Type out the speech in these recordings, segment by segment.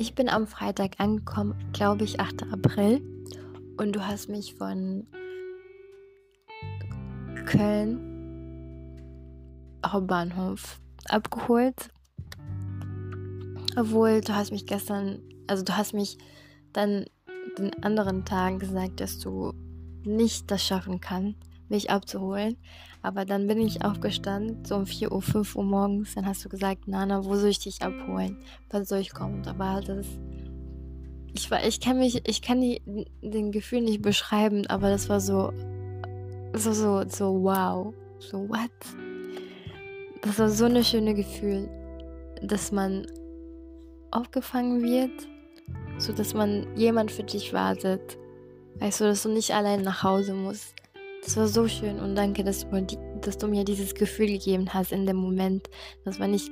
Ich bin am Freitag angekommen, glaube ich, 8. April. Und du hast mich von Köln Hauptbahnhof abgeholt. Obwohl, du hast mich dann den anderen Tagen gesagt, dass du nicht das schaffen kannst, mich abzuholen. Aber dann bin ich aufgestanden, so um 4 Uhr, 5 Uhr morgens. Dann hast du gesagt, Nana, wo soll ich dich abholen? Wann soll ich kommen? Aber das, ich kann den Gefühl nicht beschreiben, aber das war so wow. So what? Das war so ein schönes Gefühl, dass man aufgefangen wird, so dass man jemand für dich wartet. Weißt du, dass du nicht allein nach Hause musst. Das war so schön und danke, dass du mir dieses Gefühl gegeben hast in dem Moment, dass wenn ich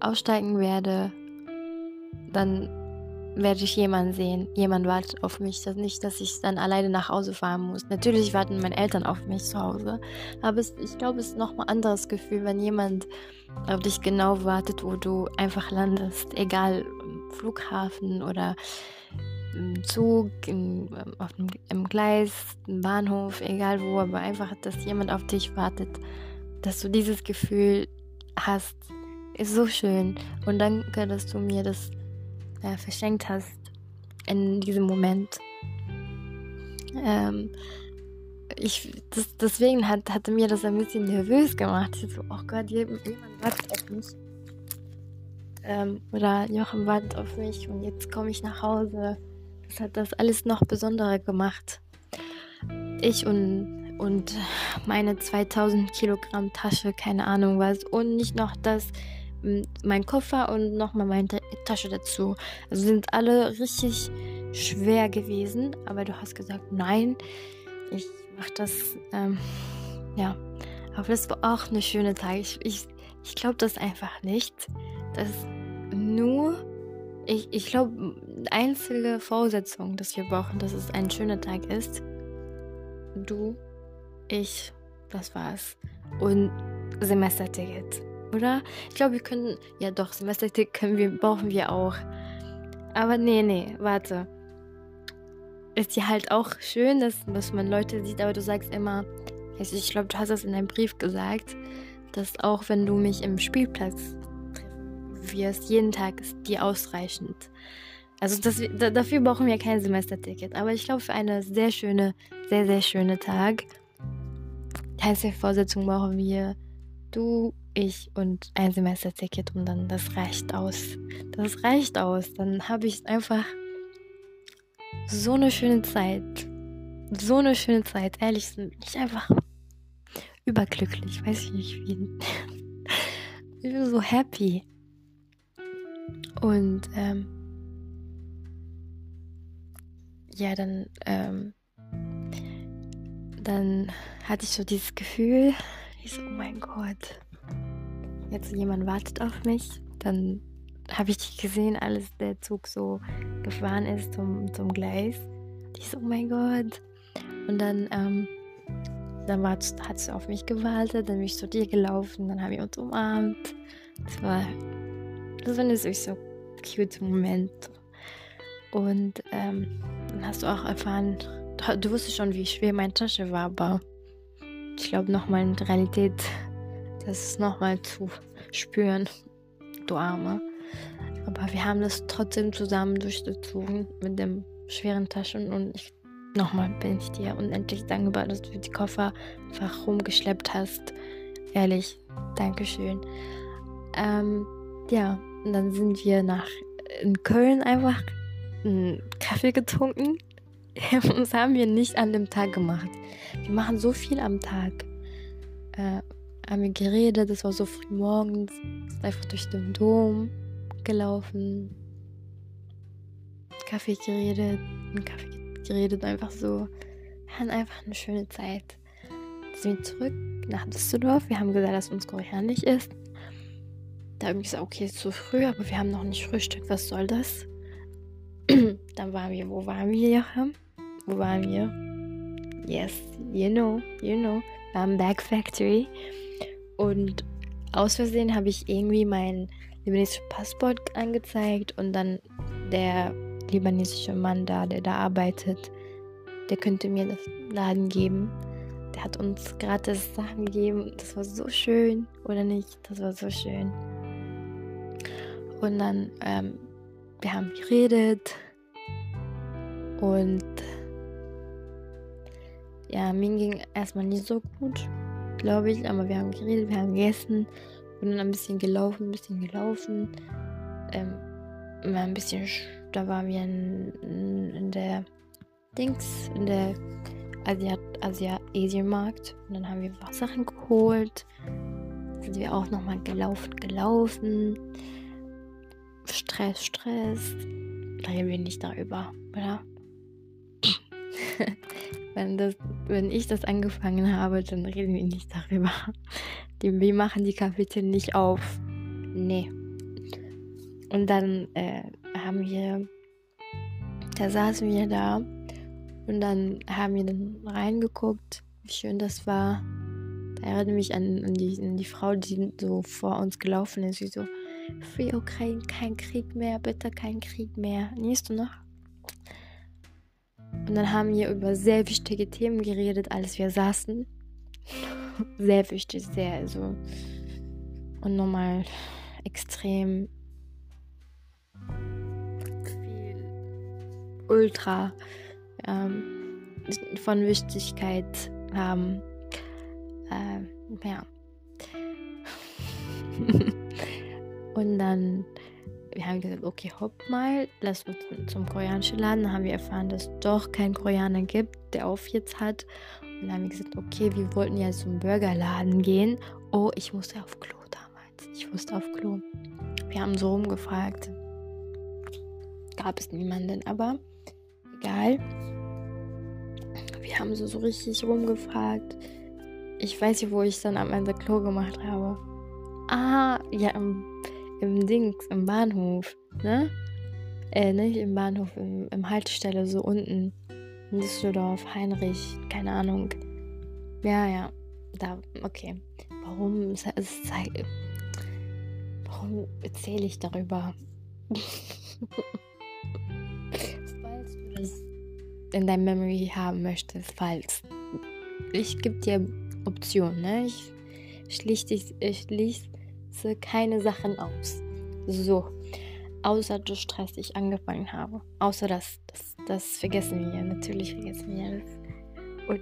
aussteigen werde, dann werde ich jemanden sehen, jemand wartet auf mich, dass nicht, dass ich dann alleine nach Hause fahren muss. Natürlich warten meine Eltern auf mich zu Hause, aber ich glaube, es ist nochmal ein anderes Gefühl, wenn jemand auf dich genau wartet, wo du einfach landest, egal Flughafen oder im Zug, im Gleis, im Bahnhof, egal wo, aber einfach, dass jemand auf dich wartet, dass du dieses Gefühl hast, ist so schön. Und danke, dass du mir das verschenkt hast in diesem Moment. Deswegen hatte mir das ein bisschen nervös gemacht. Ich so, oh Gott, jemand wartet auf mich. Oder Joachim wartet auf mich und jetzt komme ich nach Hause. Das hat das alles noch besonderer gemacht. Ich und meine 2000 Kilogramm Tasche, keine Ahnung was. Und nicht noch das, mein Koffer und nochmal meine Tasche dazu. Also sind alle richtig schwer gewesen. Aber du hast gesagt, nein, ich mach das, ja. Aber das war auch eine schöne Tag. Ich glaube das einfach nicht. Das nur... Ich glaube, einzige Voraussetzung, dass wir brauchen, dass es ein schöner Tag ist. Du, ich, das war's. Und Semesterticket, oder? Ich glaube, wir können... Ja doch, Semesterticket brauchen wir auch. Aber nee, warte. Ist ja halt auch schön, dass man Leute sieht, aber du sagst immer... Also ich glaube, du hast das in deinem Brief gesagt, dass auch wenn du mich im Spielplatz... jeden Tag ist die ausreichend. Also dafür brauchen wir kein Semesterticket. Aber ich glaube, für einen sehr, sehr schönen Tag, einzige Voraussetzung brauchen wir du, ich und ein Semesterticket und dann das reicht aus. Das reicht aus. Dann habe ich einfach so eine schöne Zeit. So eine schöne Zeit. Ehrlich, ich bin einfach überglücklich. Weiß ich nicht wie. Ich bin so happy. Und ja, dann hatte ich so dieses Gefühl, ich so, oh mein Gott, jetzt jemand wartet auf mich. Dann habe ich dich gesehen, als der Zug so gefahren ist zum Gleis. Ich so, oh mein Gott. Und dann hat sie auf mich gewartet, dann bin ich zu dir gelaufen, dann haben wir uns umarmt. Das war natürlich so cute Moment. Und dann hast du auch erfahren, du wusstest schon, wie schwer meine Tasche war, aber ich glaube nochmal in der Realität, das ist nochmal zu spüren, du Arme. Aber wir haben das trotzdem zusammen durchgezogen mit den schweren Taschen und nochmal bin ich dir unendlich dankbar, dass du die Koffer einfach rumgeschleppt hast. Ehrlich, Dankeschön. Ja, und dann sind wir in Köln einfach einen Kaffee getrunken. Das haben wir nicht an dem Tag gemacht. Wir machen so viel am Tag. Haben wir geredet, das war so früh morgens, sind einfach durch den Dom gelaufen, Kaffee geredet, einfach so. Wir hatten einfach eine schöne Zeit. Jetzt sind wir zurück nach Düsseldorf. Wir haben gesagt, dass uns koreanisch ist. Da habe ich gesagt, okay, ist zu früh, aber wir haben noch nicht Frühstück, was soll das? Dann wo waren wir, Joachim? Wo waren wir? Yes, you know. Wir haben Back Factory. Und aus Versehen habe ich irgendwie meinen libanesische Passport angezeigt und dann der libanesische Mann da, der da arbeitet, der könnte mir das Laden geben. Der hat uns gratis Sachen gegeben. Das war so schön, oder nicht? Das war so schön. Und dann, wir haben geredet und ja, mir ging erstmal nicht so gut, glaube ich, aber wir haben geredet, wir haben gegessen und dann ein bisschen gelaufen. Da waren wir in der Dings, in der Asienmarkt und dann haben wir was Sachen geholt. Dann sind wir auch nochmal gelaufen. Stress. Reden wir nicht darüber, oder? Wenn ich das angefangen habe, dann reden wir nicht darüber. Wir machen die Kapitel nicht auf. Nee. Und dann saßen wir da und dann haben wir dann reingeguckt, wie schön das war. Da erinnere mich an die Frau, die so vor uns gelaufen ist, wie so, für Ukraine, kein Krieg mehr, bitte kein Krieg mehr. Nimmst du noch? Und dann haben wir über sehr wichtige Themen geredet, als wir saßen. Sehr wichtig, sehr, also. Und nochmal extrem viel, ultra von Wichtigkeit haben. Ja. Und dann, wir haben gesagt, okay, hopp mal, lass uns zum koreanischen Laden. Dann haben wir erfahren, dass es doch keinen Koreaner gibt, der auf jetzt hat. Und dann haben wir gesagt, okay, wir wollten ja zum Burgerladen gehen. Oh, ich musste auf Klo damals. Wir haben so rumgefragt. Gab es niemanden, aber egal. Wir haben so richtig rumgefragt. Ich weiß nicht, wo ich dann am Ende Klo gemacht habe. Ah, ja, im Bahnhof, ne? Nicht im Bahnhof, im Haltestelle, so unten. In Düsseldorf, Heinrich, keine Ahnung. Ja, da, okay. Warum erzähle ich darüber? Falls du das in deinem Memory haben möchtest, falls. Ich gebe dir Optionen, ne? Ich schließe keine Sachen aus. So. Außer durch Stress, den ich angefangen habe. Außer das vergessen wir. Natürlich vergessen wir das. Und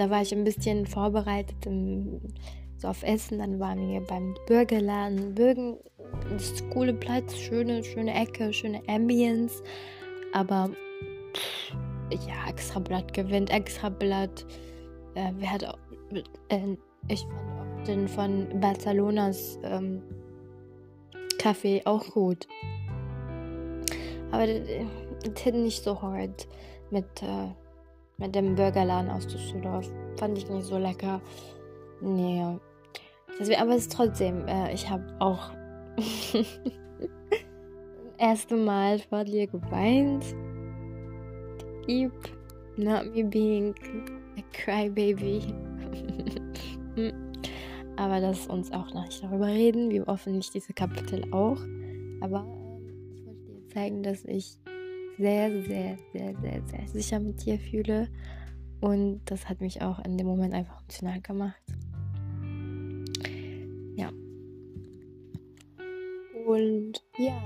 da war ich ein bisschen vorbereitet so auf Essen. Dann waren wir beim Burgerladen. Das ist ein cooler Platz, schöne Ecke, schöne Ambience. Aber ja, Extrablatt gewinnt. Wer hat auch... Ich fand auch den von Barcelonas Kaffee auch gut. Aber das nicht so hart mit dem Burgerladen aus Düsseldorf. Fand ich nicht so lecker. Nee. Aber es ist trotzdem, ich habe auch das erste Mal vor dir geweint. Deep, not me being a crybaby. Aber lass uns auch nicht darüber reden. Wir hoffen nicht diese Kapitel auch. Aber ich wollte dir zeigen, dass ich sehr, sehr, sehr, sehr, sehr sicher mit dir fühle. Und das hat mich auch in dem Moment einfach emotional gemacht. Ja. Und ja,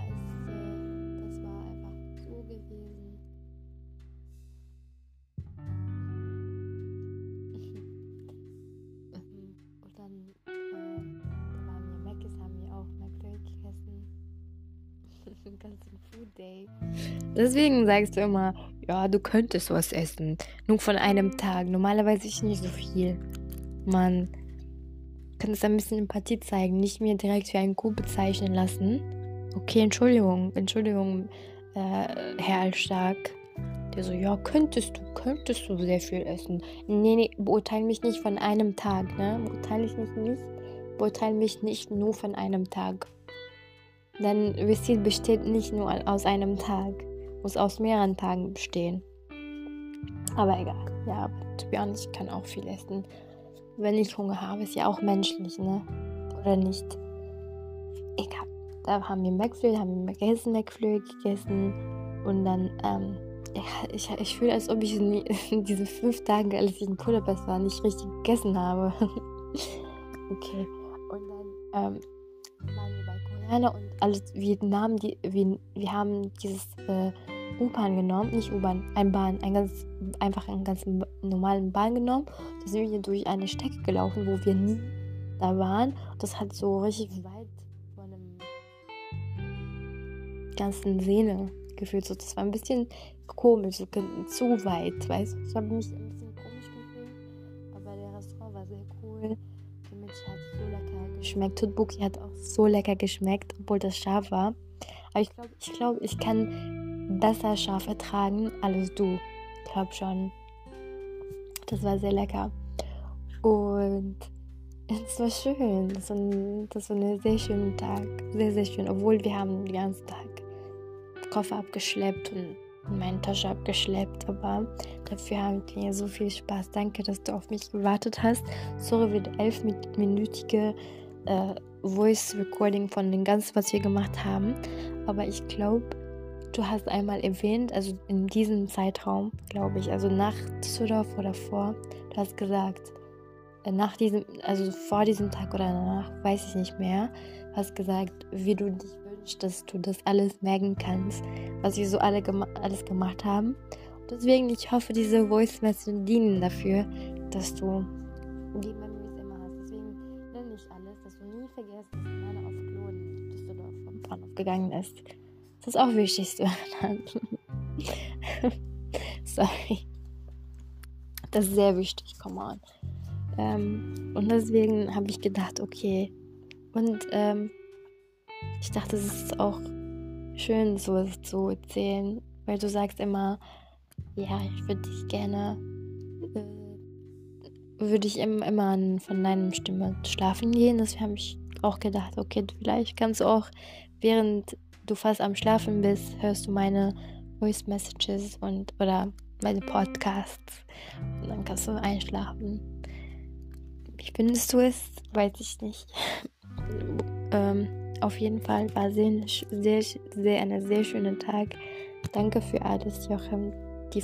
das war einfach so gewesen. Ganzen Food Day. Deswegen sagst du immer, ja, du könntest was essen. Nur von einem Tag. Normalerweise ich nicht so viel. Man kann es ein bisschen Empathie zeigen. Nicht mir direkt wie einen Kuh bezeichnen lassen. Okay, Entschuldigung, Herr Allstark. Der so, ja, könntest du sehr viel essen. Nee, beurteile mich nicht von einem Tag, ne? Beurteile mich nicht nur von einem Tag. Denn Visit besteht nicht nur aus einem Tag, muss aus mehreren Tagen bestehen. Aber egal, ja, to be honest, ich kann auch viel essen. Wenn ich Hunger habe, ist ja auch menschlich, ne? Oder nicht? egal. Da haben wir McFlöhe, gegessen und dann, ich fühle, als ob ich in diesen 5 Tagen, als ich in Pullenpass war, nicht richtig gegessen habe. Okay. Und dann waren wir bei Koreaner und alles, wir haben dieses U-Bahn genommen, nicht U-Bahn, einen ganz normalen Bahn genommen. Da sind wir durch eine Strecke gelaufen, wo wir nie da waren. Das hat so richtig weit von einem ganzen Sehne gefühlt. So, das war ein bisschen komisch, so zu weit, weißt du? Ich habe mich ein bisschen komisch gefühlt, aber der Restaurant war sehr cool. Die Milch hat so lecker geschmeckt. Tteokbokki hat auch so lecker geschmeckt, obwohl das scharf war. Aber ich glaube, ich kann besser scharf ertragen als du. Ich glaube schon. Das war sehr lecker. Und es war schön. Das war ein sehr schöner Tag. Sehr, sehr schön. Obwohl wir haben den ganzen Tag Koffer abgeschleppt und meine Tasche abgeschleppt, aber dafür haben wir so viel Spaß. Danke, dass du auf mich gewartet hast. Sorry für die 11-minütige Voice Recording von dem Ganzen, was wir gemacht haben, aber ich glaube, du hast einmal erwähnt, also in diesem Zeitraum, glaube ich, also nach Düsseldorf oder vor, du hast gesagt, nach diesem, also vor diesem Tag oder danach, weiß ich nicht mehr, hast gesagt, wie du dich wünschst, dass du das alles merken kannst, was wir so alle alles gemacht haben. Und deswegen, ich hoffe, diese Voice Messages dienen dafür, dass du die Memories immer hast. Deswegen nenne ich alles, dass du nie vergisst, dass du auf Klo in Düsseldorf vom Bahnhof gegangen ist. Das ist auch wichtig zu erinnern. Sorry. Das ist sehr wichtig, come on. Und deswegen habe ich gedacht, okay. Und ich dachte, es ist auch schön, sowas zu erzählen, weil du sagst immer, ja, ich würde dich gerne, immer von deiner Stimme schlafen gehen. Deswegen habe ich auch gedacht, okay, vielleicht kannst du auch, während du fast am Schlafen bist, hörst du meine Voice Messages oder meine Podcasts und dann kannst du einschlafen. Wie findest du es? Weiß ich nicht. Auf jeden Fall war sehr ein sehr schöner Tag. Danke für alles, Joachim, die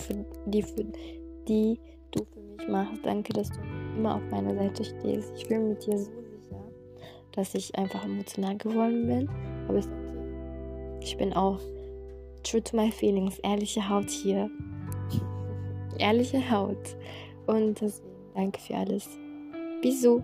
du für mich machst. Danke, dass du immer auf meiner Seite stehst. Ich fühle mich dir so sicher, dass ich einfach emotional geworden bin. Aber ich bin auch true to my feelings, ehrliche Haut hier. Ehrliche Haut. Und deswegen danke für alles. Bisous.